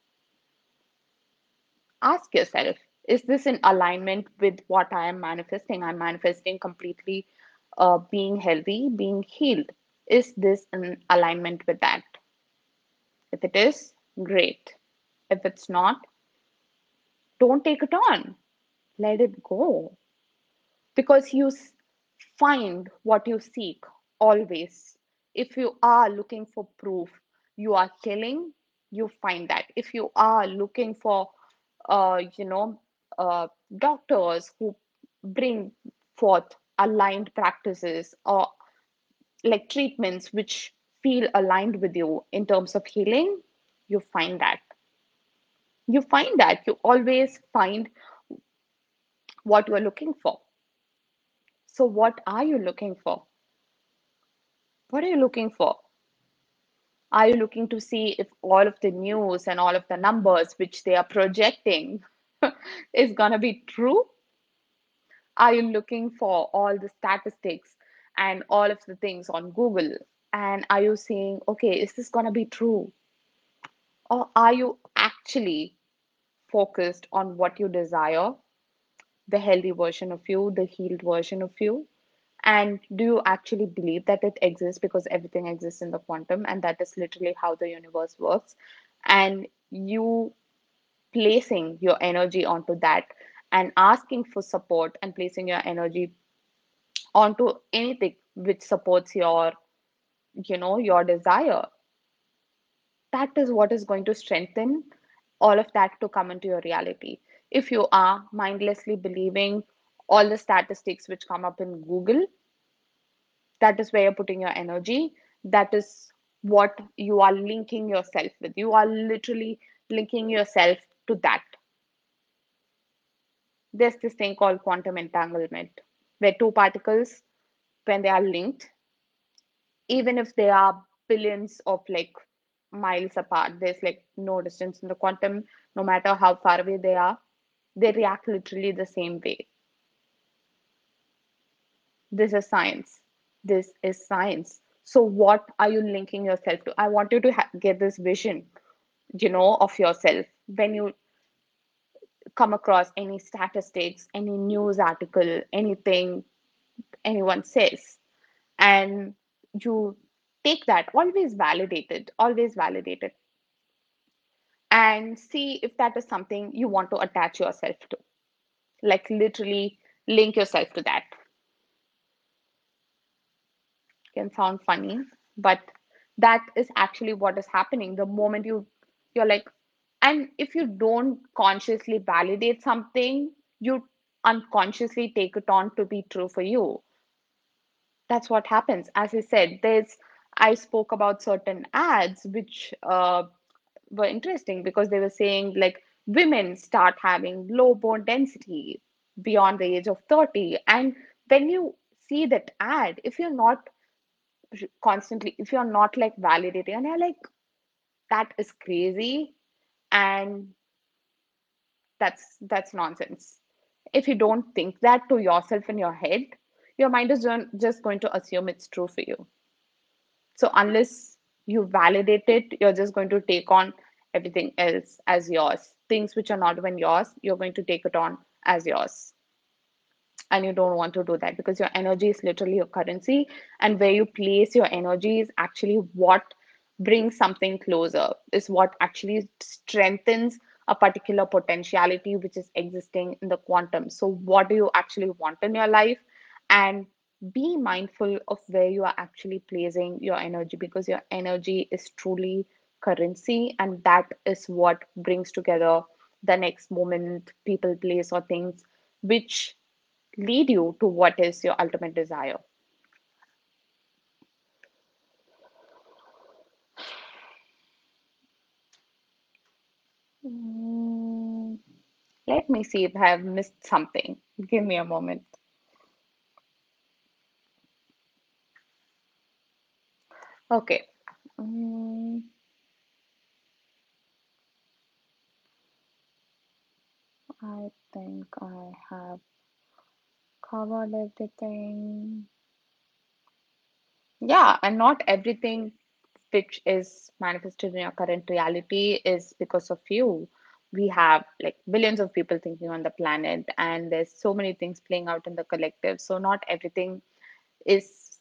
Ask yourself, is this in alignment with what I am manifesting? I'm manifesting completely being healthy, being healed. Is this in alignment with that? If it is, great. If it's not, don't take it on. Let it go. Because you find what you seek always. If you are looking for proof, you are healing, you find that. If you are looking for, doctors who bring forth aligned practices or like treatments which feel aligned with you in terms of healing, you find that. You find that. You always find what you are looking for. So what are you looking for? What are you looking for? Are you looking to see if all of the news and all of the numbers which they are projecting is going to be true? Are you looking for all the statistics and all of the things on Google. And are you saying, okay, is this going to be true? Or are you actually focused on what you desire, the healthy version of you, the healed version of you? And do you actually believe that it exists? Because everything exists in the quantum, and that is literally how the universe works. And you placing your energy onto that and asking for support and placing your energy onto anything which supports your, you know, your desire. That is what is going to strengthen all of that to come into your reality. If you are mindlessly believing all the statistics which come up in Google, that is where you're putting your energy. That is what you are linking yourself with. You are literally linking yourself to that. There's this thing called quantum entanglement, where two particles, when they are linked, even if they are billions of like miles apart, there's like no distance in the quantum, no matter how far away they are, they react literally the same way. This is science. This is science. So what are you linking yourself to? I want you to get this vision, you know, of yourself. When you come across any statistics, any news article, anything anyone says, and you take that, always validate it, and see if that is something you want to attach yourself to. Like literally link yourself to that. Can sound funny, but that is actually what is happening. The moment you're like, and if you don't consciously validate something, you unconsciously take it on to be true for you. That's what happens. As I said, I spoke about certain ads which were interesting because they were saying like women start having low bone density beyond the age of 30. And when you see that ad, if you're not like validating, and you're like, that is crazy, and that's nonsense. If you don't think that to yourself in your head, your mind is just going to assume it's true for you. So unless you validate it, you're just going to take on everything else as yours. Things which are not even yours, you're going to take it on as yours. And you don't want to do that, because your energy is literally your currency, and where you place your energy is actually what brings something closer, is what actually strengthens a particular potentiality which is existing in the quantum. So what do you actually want in your life? And be mindful of where you are actually placing your energy, because your energy is truly currency, and that is what brings together the next moment, people, place, or things which lead you to what is your ultimate desire. Let me see if I have missed something. Give me a moment. Okay. I think I have covered everything. Yeah, and not everything which is manifested in your current reality is because of you. We have like billions of people thinking on the planet, and there's so many things playing out in the collective. So not everything is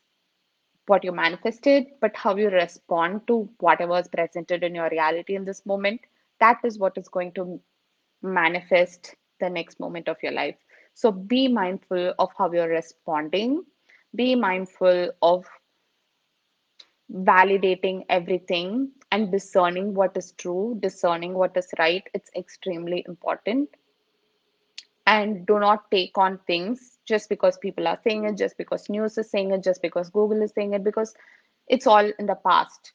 what you manifested, but how you respond to whatever is presented in your reality in this moment, that is what is going to manifest the next moment of your life. So be mindful of how you're responding. Be mindful of validating everything and discerning what is true, discerning what is right. It's extremely important. And do not take on things just because people are saying it, just because news is saying it, just because Google is saying it, because it's all in the past.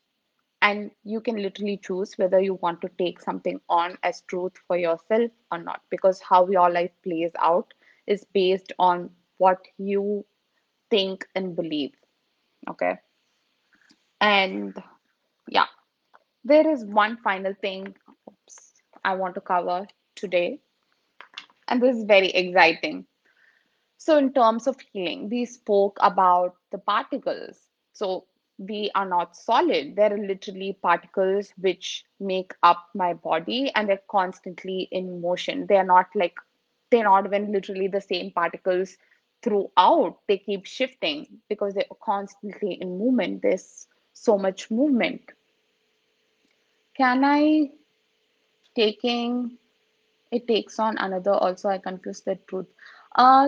And you can literally choose whether you want to take something on as truth for yourself or not, because how your life plays out is based on what you think and believe. Okay. And yeah, there is one final thing I want to cover today, and this is very exciting. So in terms of healing, we spoke about the particles. So we are not solid. There are literally particles which make up my body, and they're constantly in motion. They're not even literally the same particles throughout. They keep shifting because they're constantly in movement. There's so much movement. Can I taking it takes on another? Also, I confused the truth.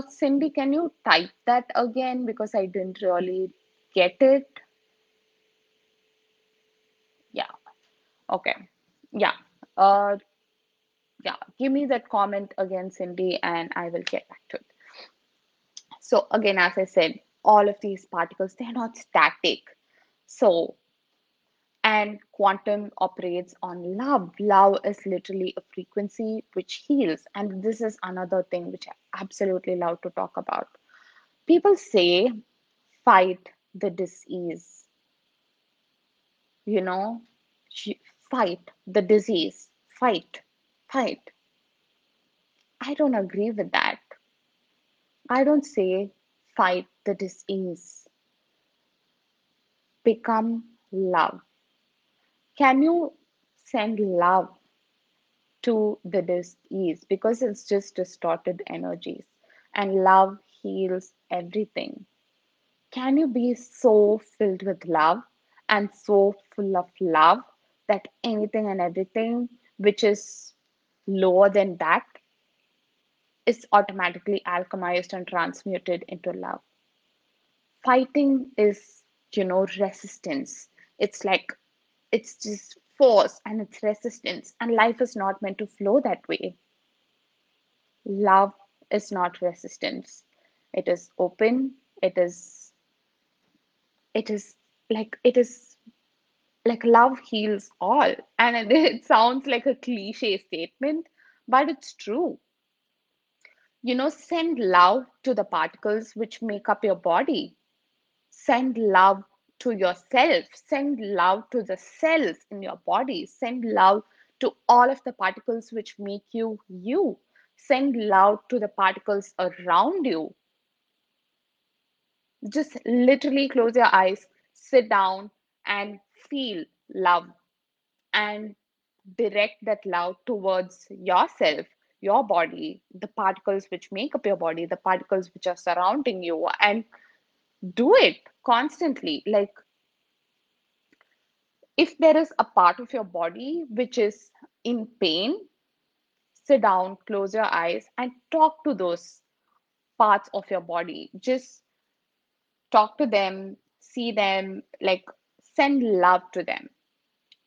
Cindy, can you type that again? Because I didn't really get it. Yeah. Okay. Yeah. Yeah. Give me that comment again, Cindy, and I will get back to it. So again, as I said, all of these particles, they're not static. So, and quantum operates on love. Love is literally a frequency which heals. And this is another thing which I absolutely love to talk about. People say, fight the disease. You know, fight the disease. Fight. I don't agree with that. I don't say fight the disease. Become love. Can you send love to the disease? Because it's just distorted energies, and love heals everything. Can you be so filled with love and so full of love that anything and everything which is lower than that is automatically alchemized and transmuted into love? Fighting is, you know, resistance. It's like, it's just force and it's resistance, and life is not meant to flow that way. Love is not resistance. It is open. It is like love heals all. And it sounds like a cliche statement, but it's true. You know, send love to the particles which make up your body. Send love to yourself. Send love to the cells in your body. Send love to all of the particles which make you you. Send love to the particles around you. Just literally close your eyes, sit down, and feel love, and direct that love towards yourself, your body, the particles which make up your body, the particles which are surrounding you, and do it constantly. Like, if there is a part of your body which is in pain, sit down, close your eyes, and talk to those parts of your body. Just talk to them, see them, like send love to them.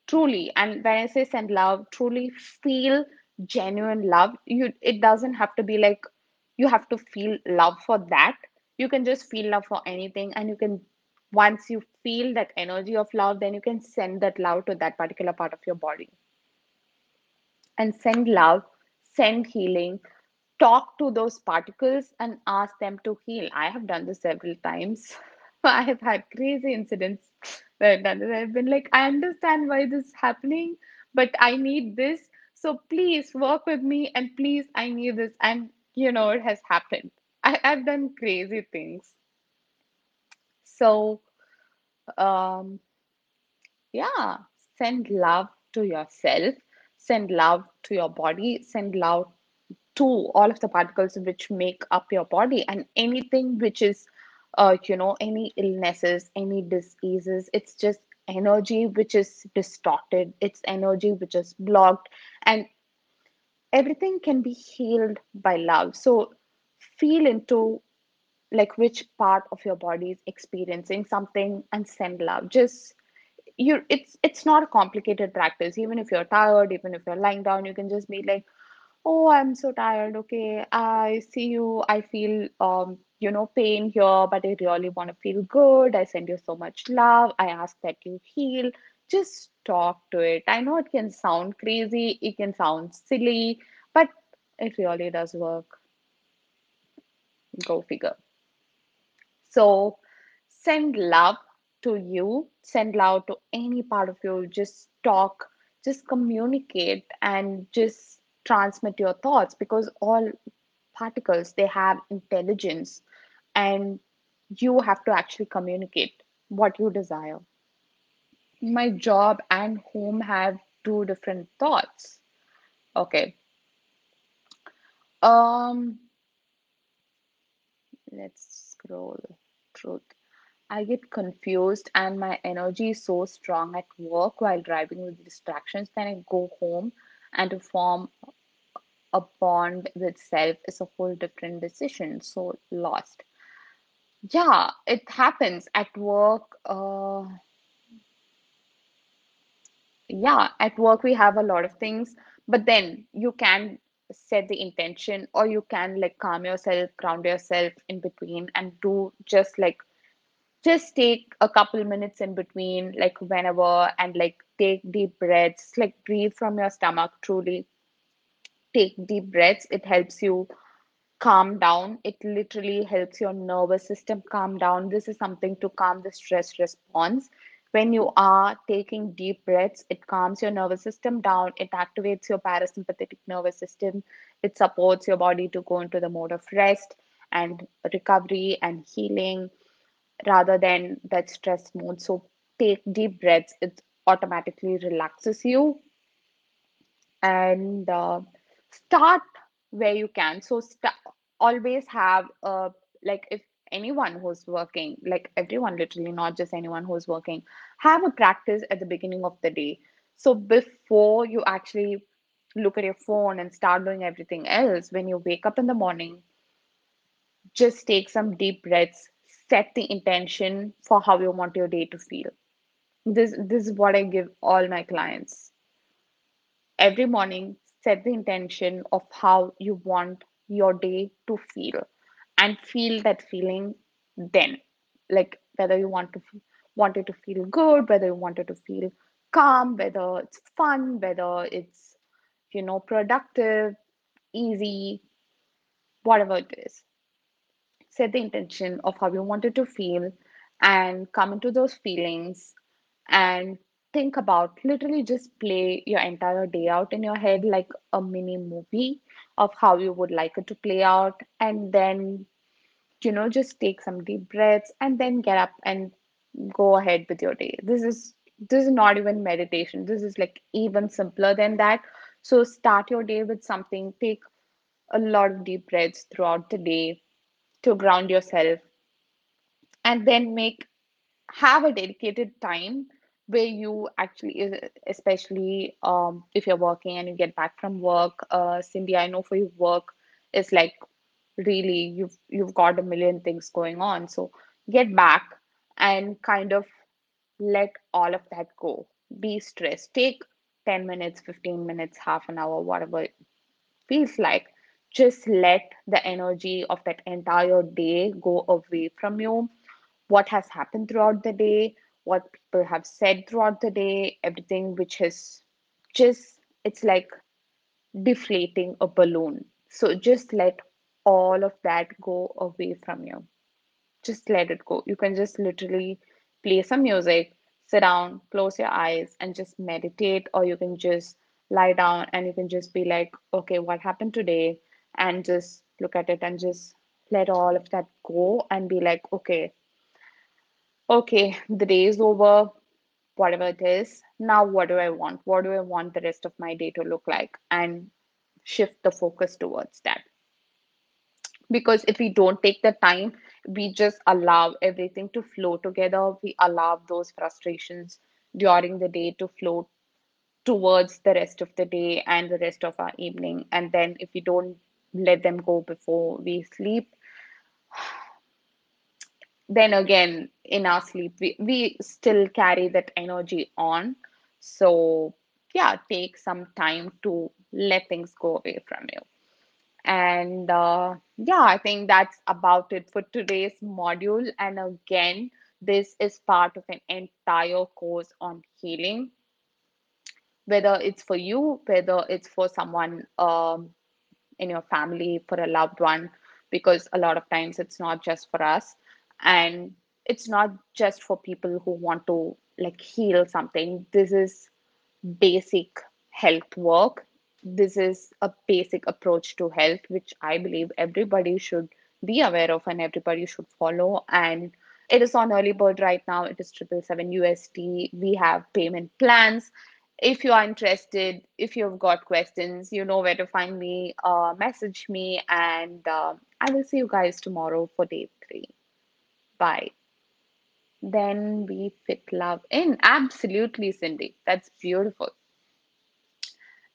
Truly, and when I say send love, truly feel genuine love. It doesn't have to be like you have to feel love for that. You can just feel love for anything, and you can, once you feel that energy of love, then you can send that love to that particular part of your body. And send love, send healing, talk to those particles and ask them to heal. I have done this several times. I have had crazy incidents where I've done this. I've been like, I understand why this is happening, but I need this. So please work with me, and please, I need this. And you know, it has happened. I've done crazy things. So, yeah, send love to yourself, send love to your body, send love to all of the particles which make up your body, and anything which is, you know, any illnesses, any diseases. It's just energy which is distorted. It's energy which is blocked, and everything can be healed by love. So feel into like which part of your body is experiencing something and send love. Just it's not a complicated practice. Even if you're tired, even if you're lying down, you can just be like, oh, I'm so tired. Okay, I see you. I feel, you know, pain here, but I really want to feel good. I send you so much love. I ask that you heal. Just talk to it. I know it can sound crazy. It can sound silly, but it really does work. Go figure. So send love to you. Send love to any part of you. Just talk. Just communicate, and just transmit your thoughts, because all particles, they have intelligence, and you have to actually communicate what you desire. My job and home have two different thoughts. Okay. Let's scroll through. I get confused and my energy is so strong at work while driving with distractions. Then I go home and to form a bond with self is a whole different decision. So lost. Yeah, it happens at work. Yeah, at work we have a lot of things, but then you can set the intention, or you can like calm yourself, ground yourself in between, and do just take a couple minutes in between, like whenever, and like take deep breaths, like breathe from your stomach, truly take deep breaths. It helps you calm down. It literally helps your nervous system calm down. This is something to calm the stress response. When you are taking deep breaths, it calms your nervous system down. It activates your parasympathetic nervous system. It supports your body to go into the mode of rest and recovery and healing, rather than that stress mode. So take deep breaths. It automatically relaxes you. And start where you can. So always have like, if anyone who's working, like everyone, literally, not just anyone who's working, have a practice at the beginning of the day. So before you actually look at your phone and start doing everything else, when you wake up in the morning, just take some deep breaths. Set the intention for how you want your day to feel. This is what I give all my clients. Every morning, set the intention of how you want your day to feel, and feel that feeling then. Like whether you want it to feel good, whether you want it to feel calm, whether it's fun, whether it's, you know, productive, easy, whatever it is. Set the intention of how you want it to feel and come into those feelings and think about, literally just play your entire day out in your head like a mini movie of how you would like it to play out. And then, you know, just take some deep breaths and then get up and go ahead with your day. This is not even meditation. This is like even simpler than that. So start your day with something. Take a lot of deep breaths throughout the day to ground yourself, and then have a dedicated time where you actually, especially if you're working and you get back from work, Cindy, I know for you work is like really, you've got a million things going on. So get back and kind of let all of that go. Be stressed. Take 10 minutes, 15 minutes, half an hour, whatever it feels like. Just let the energy of that entire day go away from you. What has happened throughout the day, what people have said throughout the day, everything which is just, it's like deflating a balloon. So just let all of that go away from you. Just let it go. You can just literally play some music, sit down, close your eyes and just meditate, or you can just lie down and you can just be like, okay, what happened today? And just look at it and just let all of that go and be like, okay, the day is over, whatever it is. Now, what do I want? What do I want the rest of my day to look like? And shift the focus towards that. Because if we don't take the time, we just allow everything to flow together. We allow those frustrations during the day to flow towards the rest of the day and the rest of our evening. And then if we don't let them go before we sleep, then again in our sleep we still carry that energy on. So yeah, take some time to let things go away from you. And yeah, I think that's about it for today's module. And again, this is part of an entire course on healing, whether it's for you, whether it's for someone in your family, for a loved one, because a lot of times it's not just for us, and it's not just for people who want to like heal something. This is basic health work. this is a basic approach to health, which I believe everybody should be aware of and everybody should follow. And it is on early bird right now. It is $777 USD. We have payment plans. If you are interested, if you've got questions, you know where to find me. Message me, and I will see you guys tomorrow for day 3. Bye. Then we fit love in. Absolutely, Cindy. That's beautiful.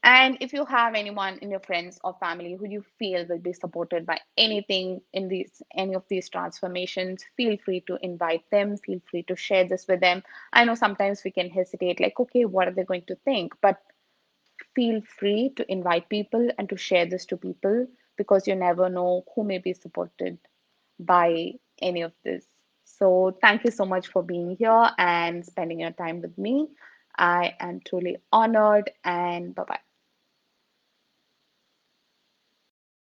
And if you have anyone in your friends or family who you feel will be supported by anything in these, any of these transformations, feel free to invite them. Feel free to share this with them. I know sometimes we can hesitate, like, okay, what are they going to think? But feel free to invite people and to share this to people, because you never know who may be supported by any of this. So thank you so much for being here and spending your time with me. I am truly honored, and bye-bye.